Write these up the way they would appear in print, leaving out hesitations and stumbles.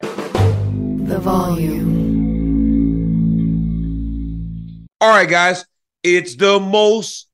The volume. All right, guys. It is the most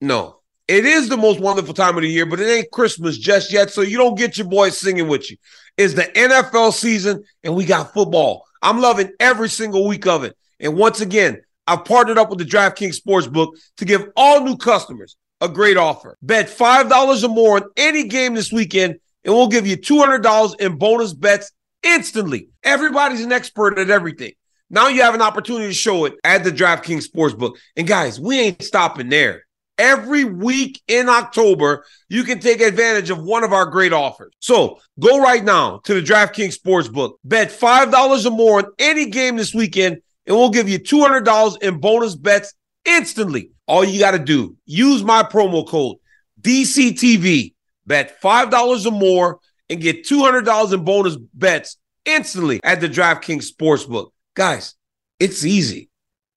wonderful time of the year, but it ain't Christmas just yet, so you don't get your boys singing with you. It's the NFL season, and we got football. I'm loving every single week of it. And once again, I've partnered up with the DraftKings Sportsbook to give all new customers a great offer. Bet $5 or more on any game this weekend, and we'll give you $200 in bonus bets instantly. Everybody's an expert at everything. Now you have an opportunity to show it at the DraftKings Sportsbook. And guys, we ain't stopping there. Every week in October, you can take advantage of one of our great offers. So go right now to the DraftKings Sportsbook. Bet $5 or more on any game this weekend, and we'll give you $200 in bonus bets instantly. All you got to do, use my promo code DCTV. Bet $5 or more and get $200 in bonus bets instantly at the DraftKings Sportsbook. Guys, it's easy.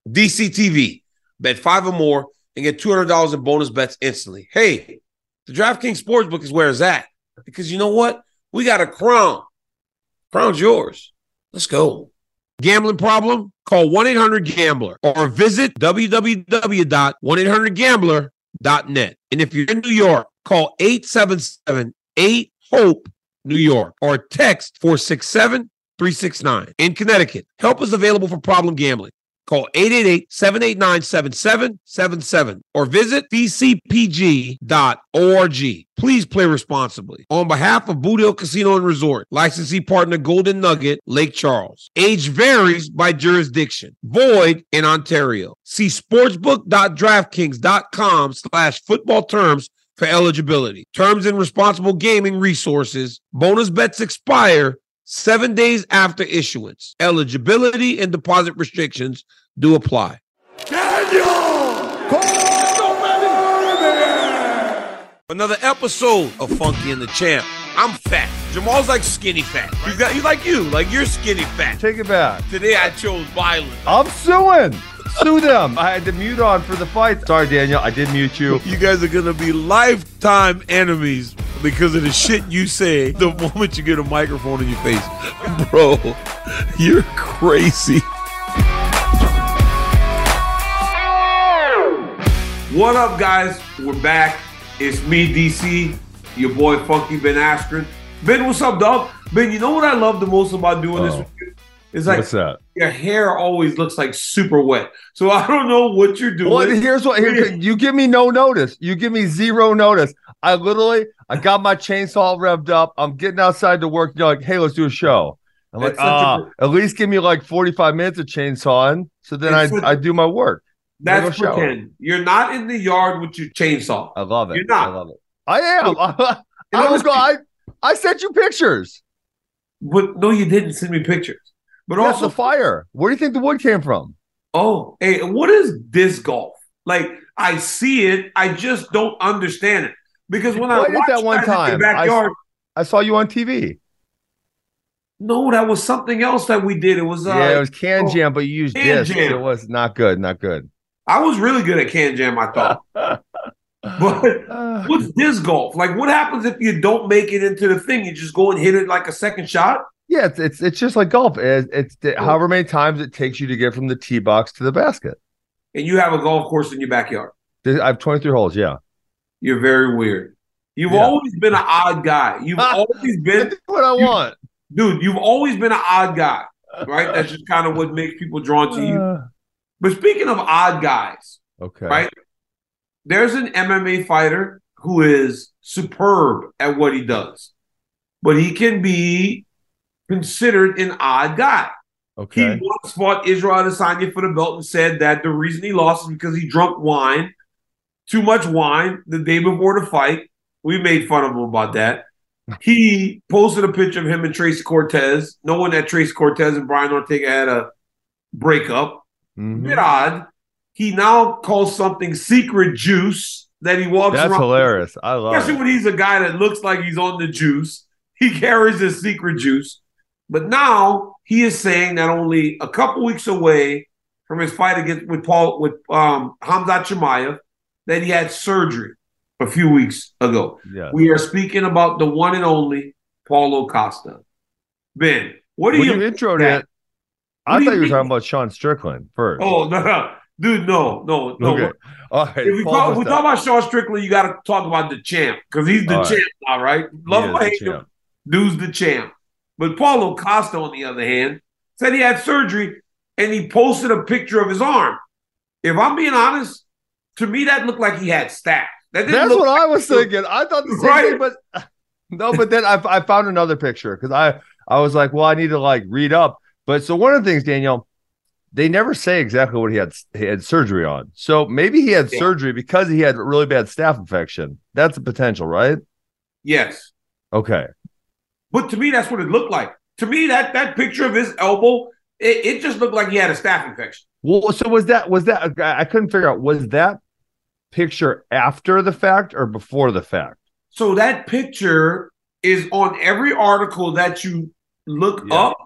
DCTV. Bet $5 or more and get $200 in bonus bets instantly. Hey, the DraftKings Sportsbook is where it's at. Because you know what? We got a crown. Crown's yours. Let's go. Gambling problem? Call 1-800-GAMBLER or visit www.1800gambler.net. And if you're in New York, call 877-8-HOPE. New York, or text 467-369. In Connecticut, help is available for problem gambling. Call 888-789-7777 or visit dcpg.org. Please play responsibly. On behalf of Boot Hill Casino and Resort, licensee partner Golden Nugget, Lake Charles. Age varies by jurisdiction. Void in Ontario. See sportsbook.draftkings.com/football terms for eligibility. Terms and responsible gaming resources. Bonus bets expire 7 days after issuance. Eligibility and deposit restrictions do apply. Daniel Cormier! Another episode of Funky and the Champ. I'm fat. Jamal's like skinny fat. You're skinny fat. Take it back. Today I chose violence. I'm suing. Sue them. I had the mute on for the fight. Sorry, Daniel. I did mute you. You guys are going to be lifetime enemies because of the shit you say the moment you get a microphone in your face. Bro, you're crazy. What up, guys? We're back. It's me, DC, your boy, Funky Ben Askren. Ben, what's up, dog? Ben, you know what I love the most about doing this with you? It's like, what's that? Your hair always looks like super wet. So I don't know what you're doing. Well, you give me no notice. You give me zero notice. I got my chainsaw revved up. I'm getting outside to work. You're like, hey, let's do a show. I'm like, at least give me like 45 minutes of chainsawing. So then I do my work. That's pretend. You're not in the yard with your chainsaw. I love it. You're not. I love it. I am. I sent you pictures. But no, you didn't send me pictures. But yeah, also the fire. Where do you think the wood came from? Oh, hey, what is disc golf? Like, I see it, I just don't understand it. Because when I watched that one time in the backyard, I saw you on TV. No, that was something else that we did. It was it was can jam, but you used disc. Jam. It was not good. I was really good at can jam, I thought. But what's disc golf? Like, what happens if you don't make it into the thing? You just go and hit it like a second shot? Yeah, it's just like golf. It's however many times it takes you to get from the tee box to the basket. And you have a golf course in your backyard. I have 23 holes, yeah. You're very weird. You've always been an odd guy. You've always been... That's what I want. Dude, you've always been an odd guy, right? That's just kind of what makes people drawn to you. But speaking of odd guys, okay, right? There's an MMA fighter who is superb at what he does, but he can be considered an odd guy. Okay. He once fought Israel Adesanya for the belt and said that the reason he lost is because he drunk wine, too much wine, the day before the fight. We made fun of him about that. He posted a picture of him and Tracy Cortez, knowing that Tracy Cortez and Brian Ortega had a breakup. Mm-hmm. A bit odd. He now calls something secret juice that he walks around. That's hilarious. I love it. Especially when he's a guy that looks like he's on the juice. He carries his secret juice. But now he is saying that only a couple weeks away from his fight against with Khamzat Chimaev, that he had surgery a few weeks ago. Yes. We are speaking about the one and only Paulo Costa. Ben, what do you introed it? I thought you were talking about Sean Strickland first. Oh, no. Dude, no. Okay. All right. If we talk about Sean Strickland, you got to talk about the champ, because he's the champ now, right? Love him or hate him, dude's the champ. But Paulo Costa, on the other hand, said he had surgery, and he posted a picture of his arm. If I'm being honest, to me, that looked like he had staph. That's what I was thinking. I thought the same thing, but no. But then I found another picture, because I was like, well, I need to like read up. But so one of the things, Daniel, they never say exactly what he had surgery on. So maybe he had surgery because he had a really bad staph infection. That's a potential, right? Yes. Okay. But to me, that's what it looked like. To me, that picture of his elbow, it just looked like he had a staph infection. Well, so was that? I couldn't figure out, was that picture after the fact or before the fact? So that picture is on every article that you look up.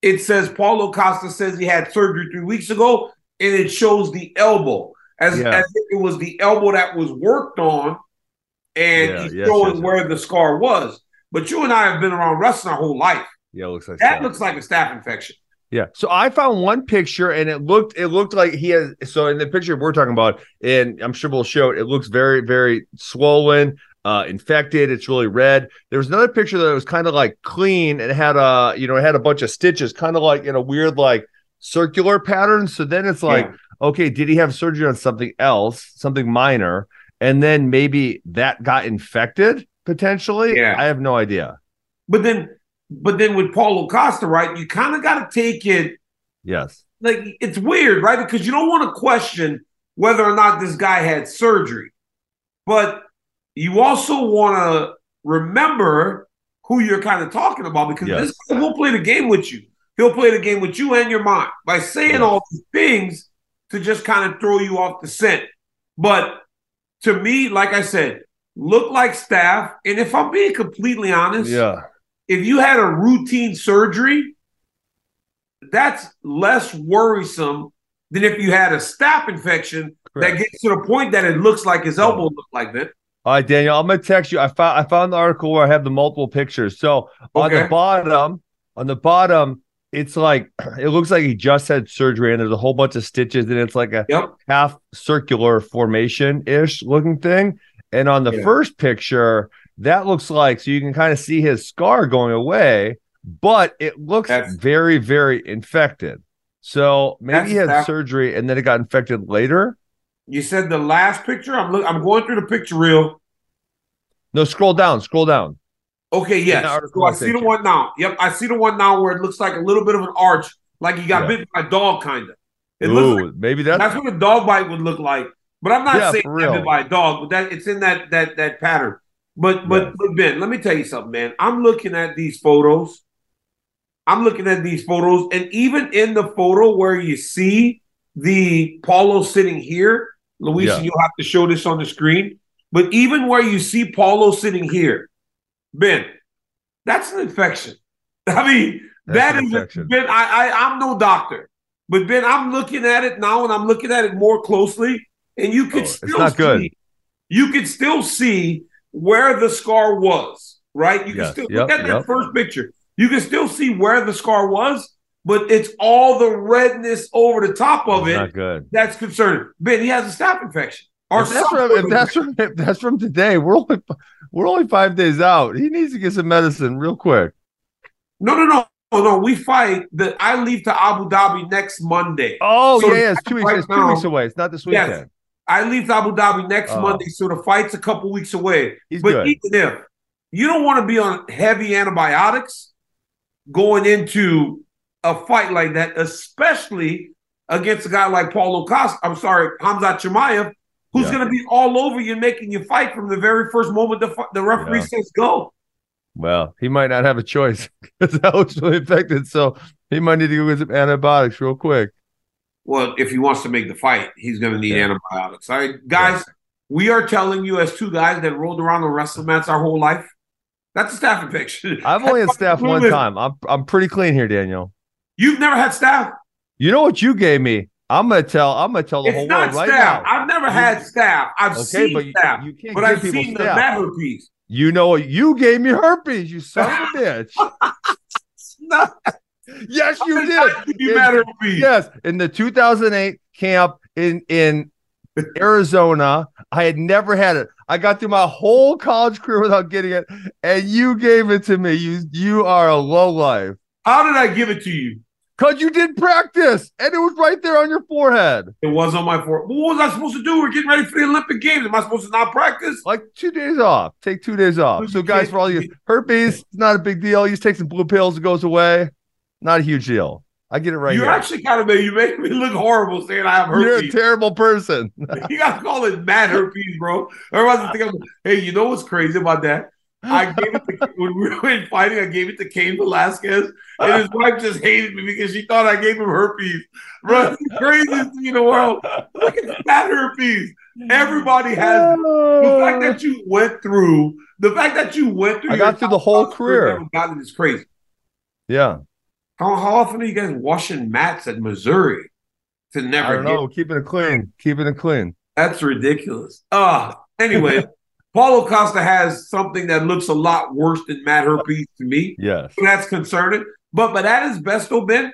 It says Paulo Costa says he had surgery 3 weeks ago, and it shows the elbow as if it was the elbow that was worked on, and he's showing where the scar was. But you and I have been around wrestling our whole life. Yeah, it looks like that. Looks like a staph infection. Yeah. So I found one picture, and it looked like he has. So in the picture we're talking about, and I'm sure we'll show it, it looks very, very swollen. Infected. It's really red. There was another picture that was kind of like clean and had a bunch of stitches, kind of like in a weird like circular pattern. So then it's like, okay, did he have surgery on something else, something minor, and then maybe that got infected potentially? Yeah, I have no idea. But then with Paulo Costa, right? You kind of got to take it. Yes, like it's weird, right? Because you don't want to question whether or not this guy had surgery, but you also want to remember who you're kind of talking about, because this guy will play the game with you. He'll play the game with you and your mind by saying all these things to just kind of throw you off the scent. But to me, like I said, look like staph. And if I'm being completely honest, if you had a routine surgery, that's less worrisome than if you had a staph infection that gets to the point that it looks like his elbow looked like that. All right, Daniel, I'm going to text you. I found the article where I have the multiple pictures. So on the bottom, it's like, it looks like he just had surgery, and there's a whole bunch of stitches, and it's like a half circular formation-ish looking thing. And on the first picture, that looks like, so you can kind of see his scar going away, but it looks very, very infected. So maybe he had surgery and then it got infected later. You said the last picture. I'm going through the picture reel. No, scroll down. Okay, yes. So I see the one now. Yep, I see the one now where it looks like a little bit of an arch, like he got bit by a dog, kind of. It looks like, maybe that's what a dog bite would look like. But I'm not saying bit by a dog, but that it's in that pattern. But Ben, let me tell you something, man. I'm looking at these photos, and even in the photo where you see the Paulo sitting here, Luis, and you'll have to show this on the screen. But even where you see Paulo sitting here, Ben, that's an infection. I mean, that's an infection. Ben, I'm no doctor. But Ben, I'm looking at it now, and I'm looking at it more closely, and you could still see where the scar was, right? You can still look at that first picture. You can still see where the scar was, but it's all the redness over the top of it. Not good. That's concerning. Ben, he has a staph infection. If that's from today. We're only 5 days out. He needs to get some medicine real quick. No. We fight. I leave to Abu Dhabi next Monday. Oh, so yeah. It's two weeks away. It's not this weekend. Yes, I leave to Abu Dhabi next Monday, so the fight's a couple weeks away. Even if you don't want to be on heavy antibiotics going into a fight like that, especially against a guy like Khamzat Chimaev, who's going to be all over you, making you fight from the very first moment the referee says go. Well, he might not have a choice because that was really affected, so he might need to go get some antibiotics real quick. Well, if he wants to make the fight, he's going to need antibiotics. All right, guys, we are telling you as two guys that rolled around on wrestling mats our whole life, that's a staph infection. I've only had staph one time. I'm pretty clean here, Daniel. You've never had staph? You know what you gave me? I'm gonna tell the whole world right now. I've never had staph. I've seen staph, but I've seen the bat herpes. You know what? You gave me herpes, you son of a bitch. Yes, you did. You mad at me? Yes, in the 2008 camp in Arizona, I had never had it. I got through my whole college career without getting it, and you gave it to me. You are a lowlife. How did I give it to you? Because you did practice, and it was right there on your forehead. It was on my forehead. What was I supposed to do? We're getting ready for the Olympic Games. Am I supposed to not practice? Like 2 days off. Take 2 days off. So, guys, for all you herpes, it's not a big deal. You just take some blue pills, it goes away. Not a huge deal. I get it right. You're actually kind of you make me look horrible saying I have herpes. You're a terrible person. You got to call it mad herpes, bro. Everybody's thinking, hey, you know what's crazy about that? I gave it to, when we were in fighting, I gave it to Cain Velasquez, and his wife just hated me because she thought I gave him herpes. Bro, it's the craziest thing in the world. Look at the fat herpes. Everybody has the fact that you went through. I got through the whole career. Never gotten this crazy. Yeah. How often are you guys washing mats at Missouri to never? I don't know. Keeping it clean. That's ridiculous. Anyway. Paulo Costa has something that looks a lot worse than Matt Herpes to me. Yes. So that's concerning. But at his best, though, Ben,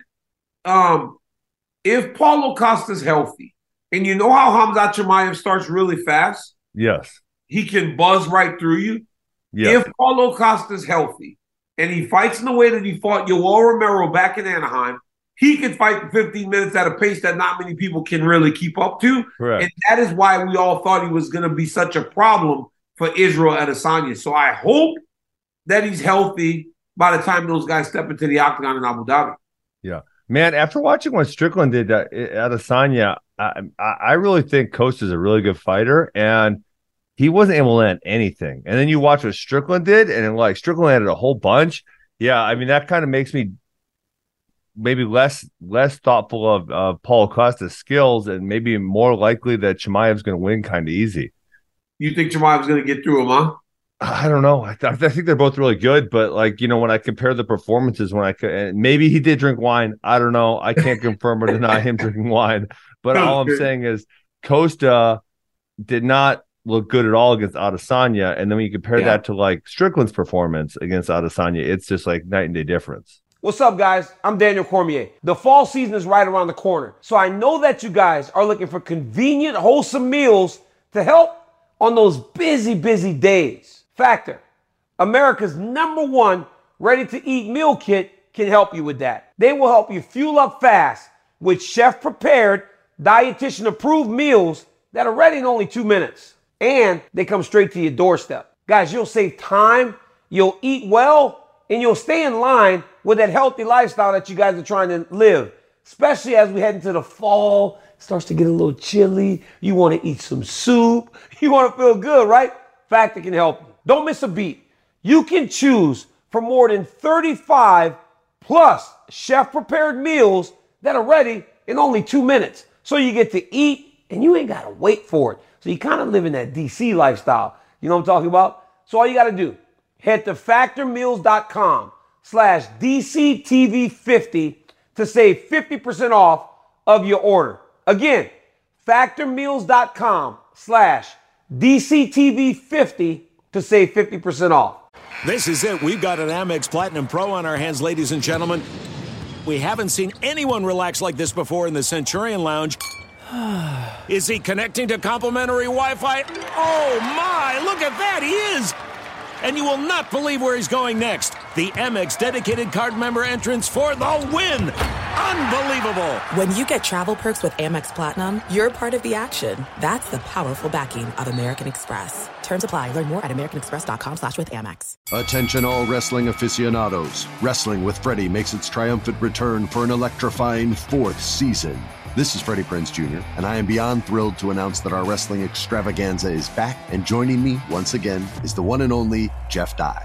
if Paulo Costa's healthy, and you know how Khamzat Chimaev starts really fast? Yes. He can buzz right through you. Yes. If Paulo Costa's healthy, and he fights in the way that he fought Yoel Romero back in Anaheim, he can fight 15 minutes at a pace that not many people can really keep up to. Correct. And that is why we all thought he was going to be such a problem for Israel Adesanya. So I hope that he's healthy by the time those guys step into the octagon in Abu Dhabi. Yeah. Man, after watching what Strickland did at Adesanya, I really think Costa's a really good fighter, and he wasn't able to land anything. And then you watch what Strickland did, and like Strickland landed a whole bunch. Yeah, I mean, that kind of makes me maybe less thoughtful of Paulo Costa's skills and maybe more likely that Chimaev's going to win kind of easy. You think Chimaev's going to get through him, huh? I don't know. I think they're both really good, but like, you know, when I compare the performances, and maybe he did drink wine. I don't know. I can't confirm or deny him drinking wine. But all I'm saying is Costa did not look good at all against Adesanya, and then when you compare that to like Strickland's performance against Adesanya, it's just like night and day difference. What's up, guys? I'm Daniel Cormier. The fall season is right around the corner, so I know that you guys are looking for convenient, wholesome meals to help on those busy days. Factor, America's #1 ready-to-eat meal kit, can help you with that. They will help you fuel up fast with chef-prepared, dietitian-approved meals that are ready in only 2 minutes. And they come straight to your doorstep. Guys, you'll save time, you'll eat well, and you'll stay in line with that healthy lifestyle that you guys are trying to live, especially as we head into the fall. Starts to get a little chilly. You want to eat some soup. You want to feel good, right? Factor can help you. Don't miss a beat. You can choose from more than 35 plus chef-prepared meals that are ready in only 2 minutes. So you get to eat and you ain't got to wait for it. So you kind of live in that DC lifestyle. You know what I'm talking about? So all you got to do, head to factormeals.com/DCTV50 to save 50% off of your order. Again, factormeals.com/DCTV50 to save 50% off. This is it. We've got an Amex Platinum Pro on our hands, ladies and gentlemen. We haven't seen anyone relax like this before in the Centurion Lounge. Is he connecting to complimentary Wi-Fi? Oh, my. Look at that. He is. And you will not believe where he's going next. The Amex dedicated card member entrance for the win. Unbelievable. When you get travel perks with Amex Platinum, you're part of the action. That's the powerful backing of American Express. Terms apply. Learn more at americanexpress.com/withAmex. Attention all wrestling aficionados. Wrestling with Freddie makes its triumphant return for an electrifying fourth season. This is Freddie Prinze Jr., and I am beyond thrilled to announce that our wrestling extravaganza is back, and joining me once again is the one and only Jeff Dye.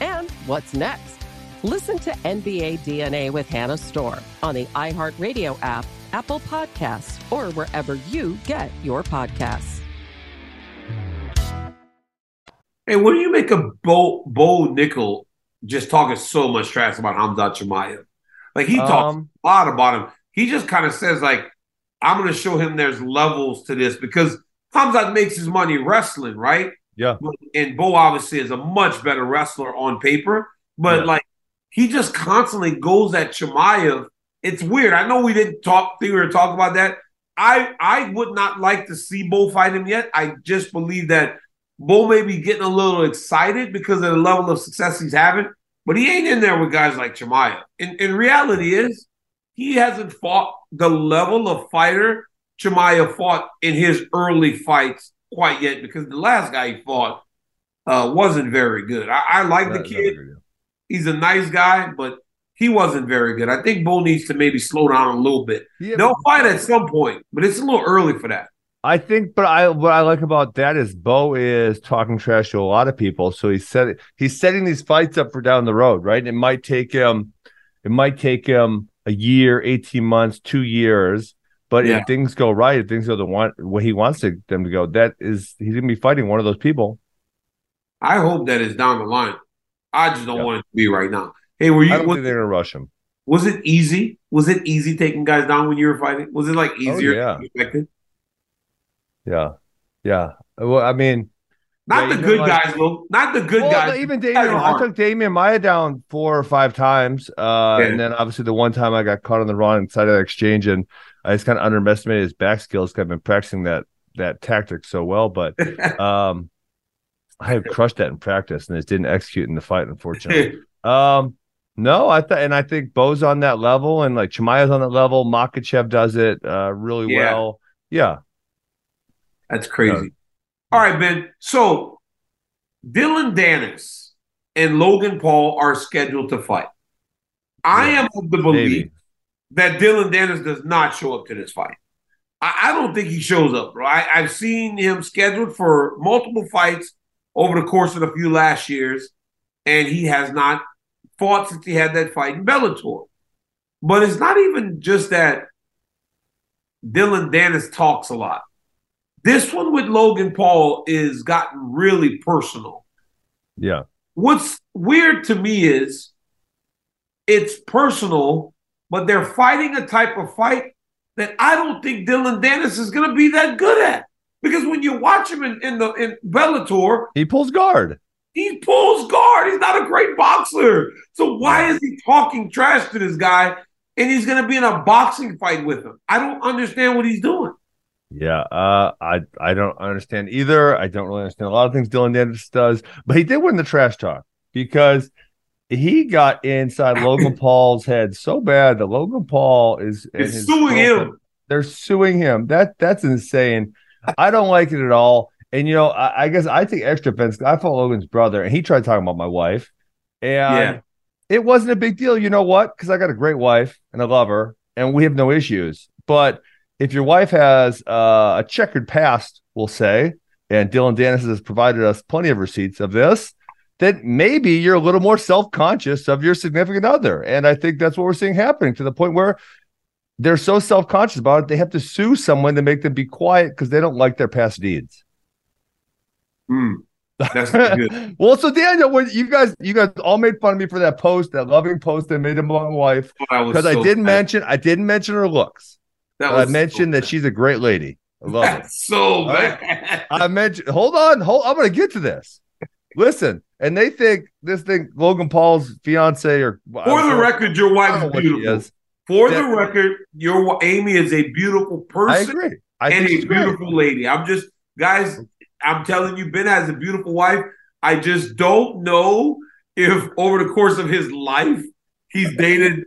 And what's next? Listen to NBA DNA with Hannah Storm on the iHeartRadio app, Apple Podcasts, or wherever you get your podcasts. Hey, what do you make of Bo Nickel just talking so much trash about Khamzat Chimaev? Like, he talks a lot about him. He just kind of says, like, I'm going to show him there's levels to this, because Khamzat makes his money wrestling, right? Yeah. And Bo obviously is a much better wrestler on paper. But, like, he just constantly goes at Chimaev. It's weird. I know we didn't think we were talking about that. I would not like to see Bo fight him yet. I just believe that Bo may be getting a little excited because of the level of success he's having. But he ain't in there with guys like Chimaev. And reality is, he hasn't fought the level of fighter Chimaev fought in his early fights quite yet, because the last guy he fought wasn't very good. I like the kid. He's a nice guy, but he wasn't very good. I think Bo needs to maybe slow down a little bit. Yeah, they'll fight at some point, but it's a little early for that. I think, but what I like about that is Bo is talking trash to a lot of people, so he's setting these fights up for down the road, right? It might take him. A year, 18 months, 2 years. But if things go right, if things go the way he wants them to go, that is, he's going to be fighting one of those people. I hope that is down the line. I just don't want it to be right now. Hey, I don't think they're going to rush him. Was it easy? Was it easy taking guys down when you were fighting? Was it like easier than expected? Yeah. Well, I mean, not the good guys. Even Damian, I took Damian Maia down 4 or 5 times, and then obviously the one time I got caught on the wrong side of the exchange, and I just kind of underestimated his back skills. I've been practicing that tactic so well, but I have crushed that in practice, and it didn't execute in the fight, unfortunately. I think Bo's on that level, and like Chimaev's on that level. Makachev does it really well. Yeah, that's crazy. All right, Ben. So Dillon Danis and Logan Paul are scheduled to fight. I am of the belief that Dillon Danis does not show up to this fight. I don't think he shows up, bro. I've seen him scheduled for multiple fights over the course of a few last years, and he has not fought since he had that fight in Bellator. But it's not even just that Dillon Danis talks a lot. This one with Logan Paul is gotten really personal. Yeah. What's weird to me is it's personal, but they're fighting a type of fight that I don't think Dillon Danis is going to be that good at. Because when you watch him in Bellator, he pulls guard. He pulls guard. He's not a great boxer. So why is he talking trash to this guy and he's going to be in a boxing fight with him? I don't understand what he's doing. Yeah, I don't understand either. I don't really understand a lot of things Dillon Danis does. But he did win the trash talk because he got inside Logan Paul's head so bad that Logan Paul is suing him. They're suing him. That's insane. I don't like it at all. And, you know, I guess I take extra offense. I fought Logan's brother, and he tried talking about my wife. And it wasn't a big deal. You know what? Because I got a great wife, and I love her, and we have no issues. But if your wife has a checkered past, we'll say, and Dillon Danis has provided us plenty of receipts of this, then maybe you're a little more self-conscious of your significant other. And I think that's what we're seeing happening, to the point where they're so self-conscious about it, they have to sue someone to make them be quiet because they don't like their past deeds. That's not good. Well, so Daniel, when you guys all made fun of me for that post, that loving post that made him my wife, because I didn't mention her looks. I mentioned that she's a great lady. I love it. So bad. I mentioned. Hold on. I'm going to get to this. Listen, and they think this thing. Logan Paul's fiance, or for the record, your wife is beautiful. For the record, your Amy is a beautiful person. I agree. And a beautiful lady. I'm just, guys, I'm telling you, Ben has a beautiful wife. I just don't know if over the course of his life he's dated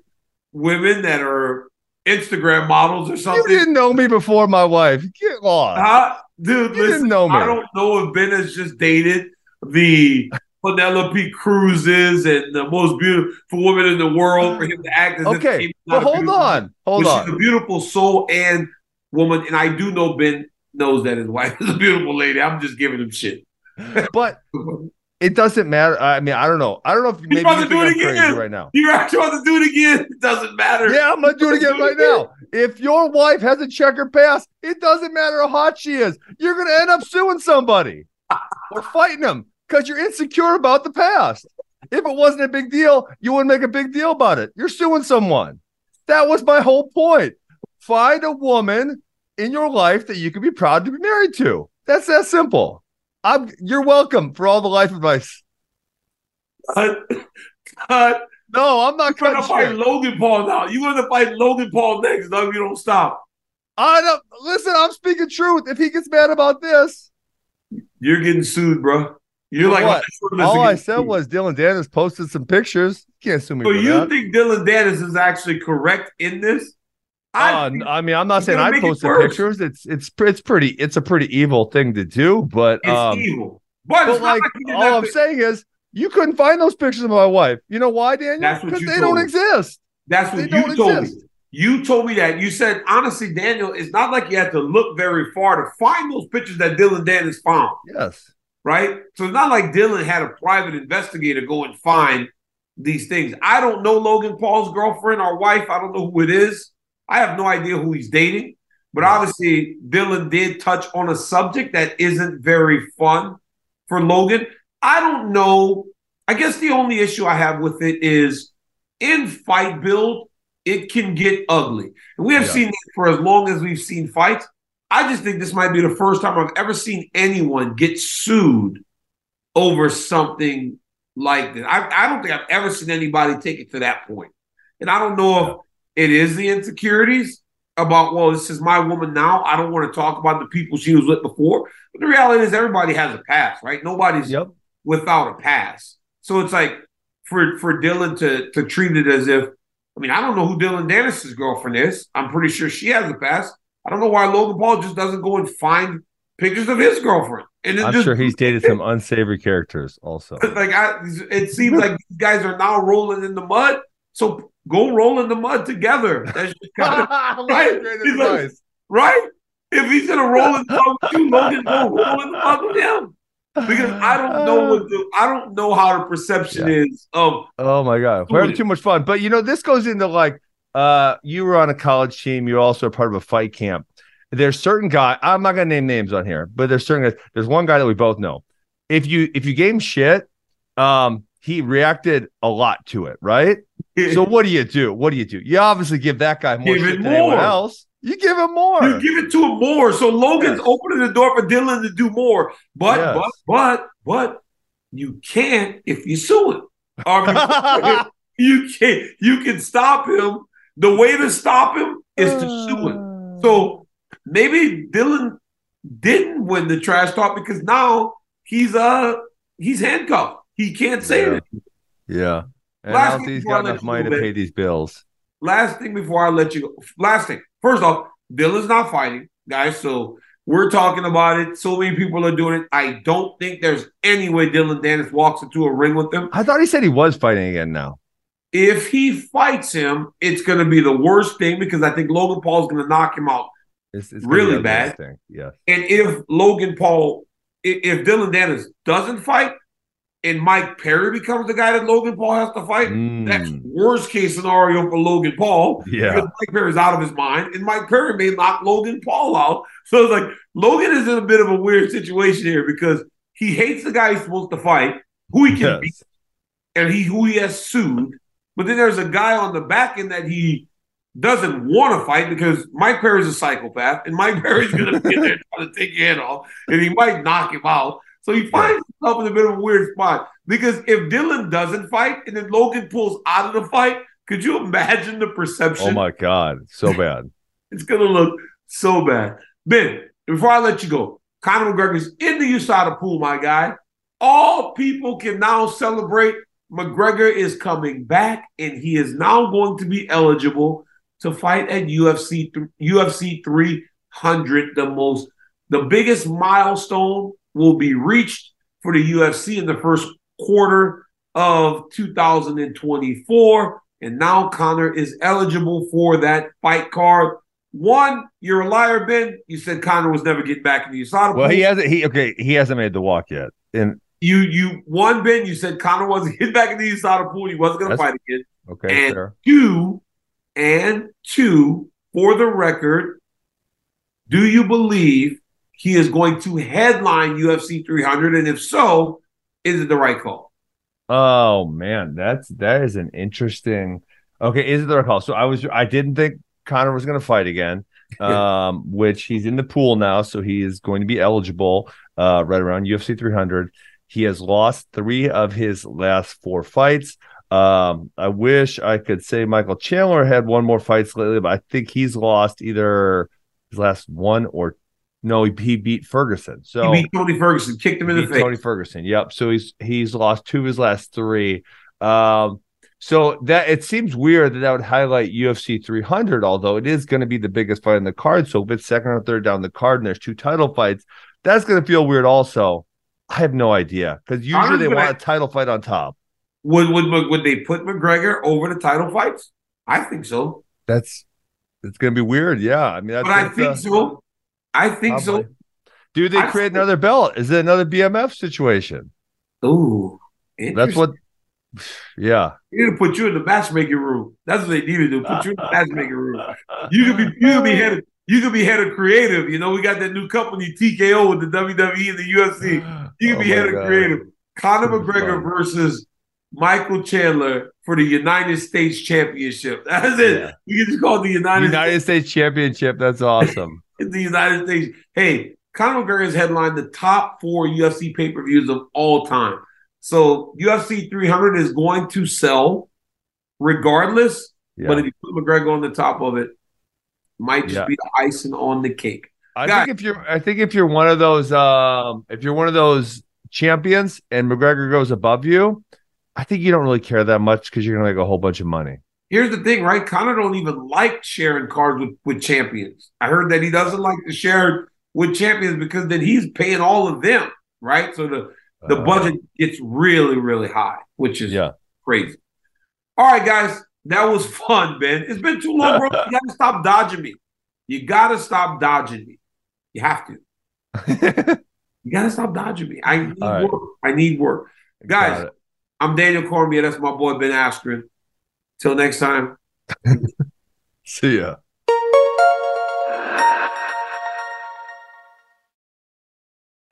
women that are Instagram models or something. You didn't know me before my wife. Get lost. Dude, listen, I don't know if Ben has just dated the Penelope Cruz's and the most beautiful woman in the world for him to act as. Okay, but hold on. She's a beautiful soul and woman, and I do know Ben knows that his wife is a beautiful lady. I'm just giving him shit. But it doesn't matter. I mean, I don't know. I don't know if maybe you're about to do it again right now. You're actually about to do it again. It doesn't matter. Yeah, I'm going to do it again right now. If your wife has a checkered past, it doesn't matter how hot she is. You're going to end up suing somebody or fighting them because you're insecure about the past. If it wasn't a big deal, you wouldn't make a big deal about it. You're suing someone. That was my whole point. Find a woman in your life that you can be proud to be married to. That's that simple. You're welcome for all the life advice. No, I'm not going to fight Logan Paul now. You're going to fight Logan Paul next, dog. You don't stop. Listen, I'm speaking truth. If he gets mad about this, you're getting sued, bro. You're like, all I said was Dillon Danis posted some pictures. You can't sue me. So you think Dillon Danis is actually correct in this? I mean, I'm not saying I posted pictures. It's a pretty evil thing to do, but it's evil. But it's like, all I'm saying is you couldn't find those pictures of my wife. You know why, Daniel? Because they don't exist. That's what you told me. You told me that. You said, honestly, Daniel, it's not like you have to look very far to find those pictures that Dillon Danis found. Yes. Right? So it's not like Dillon had a private investigator go and find these things. I don't know Logan Paul's girlfriend or wife. I don't know who it is. I have no idea who he's dating, but obviously Dillon did touch on a subject that isn't very fun for Logan. I don't know. I guess the only issue I have with it is in fight build, it can get ugly. And we have seen that for as long as we've seen fights. I just think this might be the first time I've ever seen anyone get sued over something like that. I don't think I've ever seen anybody take it to that point. And I don't know if it is the insecurities about, well, this is my woman now. I don't want to talk about the people she was with before. But the reality is everybody has a past, right? Nobody's without a past. So it's like for Dillon to treat it as if, I mean, I don't know who Dillon Danis' girlfriend is. I'm pretty sure she has a past. I don't know why Logan Paul just doesn't go and find pictures of his girlfriend. And I'm sure he's dated some unsavory characters also. It seems like these guys are now rolling in the mud. So go roll in the mud together. That's just kind of, right? Like, right? If he's going to roll in the mud with you, Logan, go roll in the mud with him. Because I don't know I don't know how the perception is of. Oh, my God. We're having too much fun. But, you know, this goes into, like, You were on a college team. You're also a part of a fight camp. There's certain guy. I'm not going to name names on here, but there's certain guys. There's one guy that we both know. If you gave him shit, he reacted a lot to it, right? So what do you do? What do you do? You obviously give that guy more shit than anyone else. You give him more. You give it to him more. So Logan's opening the door for Dillon to do more. But but you can't if you sue him. You can stop him. The way to stop him is to sue him. So maybe Dillon didn't win the trash talk because now he's handcuffed. He can't say it. Yeah. And last thing, he's got enough money to pay these bills. Last thing before I let you go. Last thing. First off, Dillon's not fighting, guys. So we're talking about it. So many people are doing it. I don't think there's any way Dillon Danis walks into a ring with him. I thought he said he was fighting again now. If he fights him, it's going to be the worst thing because I think Logan Paul is going to knock him out really bad. Yeah. And if Logan Paul, if Dillon Danis doesn't fight, and Mike Perry becomes the guy that Logan Paul has to fight, that's worst case scenario for Logan Paul. Yeah. Because Mike Perry's out of his mind, and Mike Perry may knock Logan Paul out. So it's like Logan is in a bit of a weird situation here because he hates the guy he's supposed to fight, who he can beat, and who he has sued. But then there's a guy on the back end that he doesn't want to fight because Mike Perry's a psychopath, and Mike Perry's going to be there trying to take your head off, and he might knock him out. So he finds himself in a bit of a weird spot because if Dillon doesn't fight and then Logan pulls out of the fight, could you imagine the perception? Oh, my God. So bad. It's going to look so bad. Ben, before I let you go, Conor McGregor's in the USADA pool, my guy. All people can now celebrate. McGregor is coming back, and he is now going to be eligible to fight at UFC 300, the biggest milestone will be reached for the UFC in the first quarter of 2024. And now Conor is eligible for that fight card. One, you're a liar, Ben. You said Conor was never getting back in the USADA. Well, he hasn't. He hasn't made the walk yet. And you one, Ben. You said Conor wasn't getting back in the USADA pool. He wasn't going to fight again. Okay, and fair. Two, for the record, do you believe he is going to headline UFC 300, and if so, is it the right call? Oh man, that is an interesting. Okay, is it the right call? So I didn't think Conor was going to fight again, which he's in the pool now, so he is going to be eligible right around UFC 300. He has lost 3 of his last 4 fights. I wish I could say Michael Chandler had won more fights lately, but I think he's lost either his last 1 or 2. No, he beat Ferguson. So he beat Tony Ferguson, kicked him in the face. Tony Ferguson, yep. So he's lost 2 of his last 3. So that it seems weird that would highlight UFC 300, although it is going to be the biggest fight on the card. So if it's second or third down the card and there's 2 title fights, that's going to feel weird also. I have no idea because usually they want a title fight on top. Would they put McGregor over the title fights? I think so. It's going to be weird, yeah. I mean, I think so. I think probably. So. Do they create another belt? Is it another BMF situation? Ooh. That's what – yeah. They need to put you in the matchmaking room. That's what they need to do, put you in the matchmaking room. You could be head of creative. You know, we got that new company, TKO, with the WWE and the UFC. You could be head of creative. Conor McGregor versus Michael Chandler for the United States Championship. That's it. Yeah. You can just call it the United States Championship. That's awesome. In the United States. Hey, Conor McGregor has headlined the top 4 UFC pay-per-views of all time. So UFC 300 is going to sell regardless, but if you put McGregor on the top of it, might just be the icing on the cake. I think if you're one of those champions and McGregor goes above you, I think you don't really care that much because you're going to make a whole bunch of money. Here's the thing, right? Conor don't even like sharing cards with champions. I heard that he doesn't like to share with champions because then he's paying all of them, right? So the budget gets really, really high, which is crazy. All right, guys. That was fun, Ben. It's been too long, bro. You got to stop dodging me. You have to. You got to stop dodging me. I need work. Guys, I'm Daniel Cormier. That's my boy, Ben Askren. Till next time, See ya.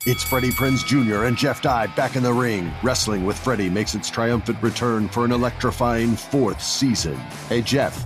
It's Freddie Prinze Jr. and Jeff Dye back in the ring. Wrestling with Freddie makes its triumphant return for an electrifying fourth season. Hey, Jeff,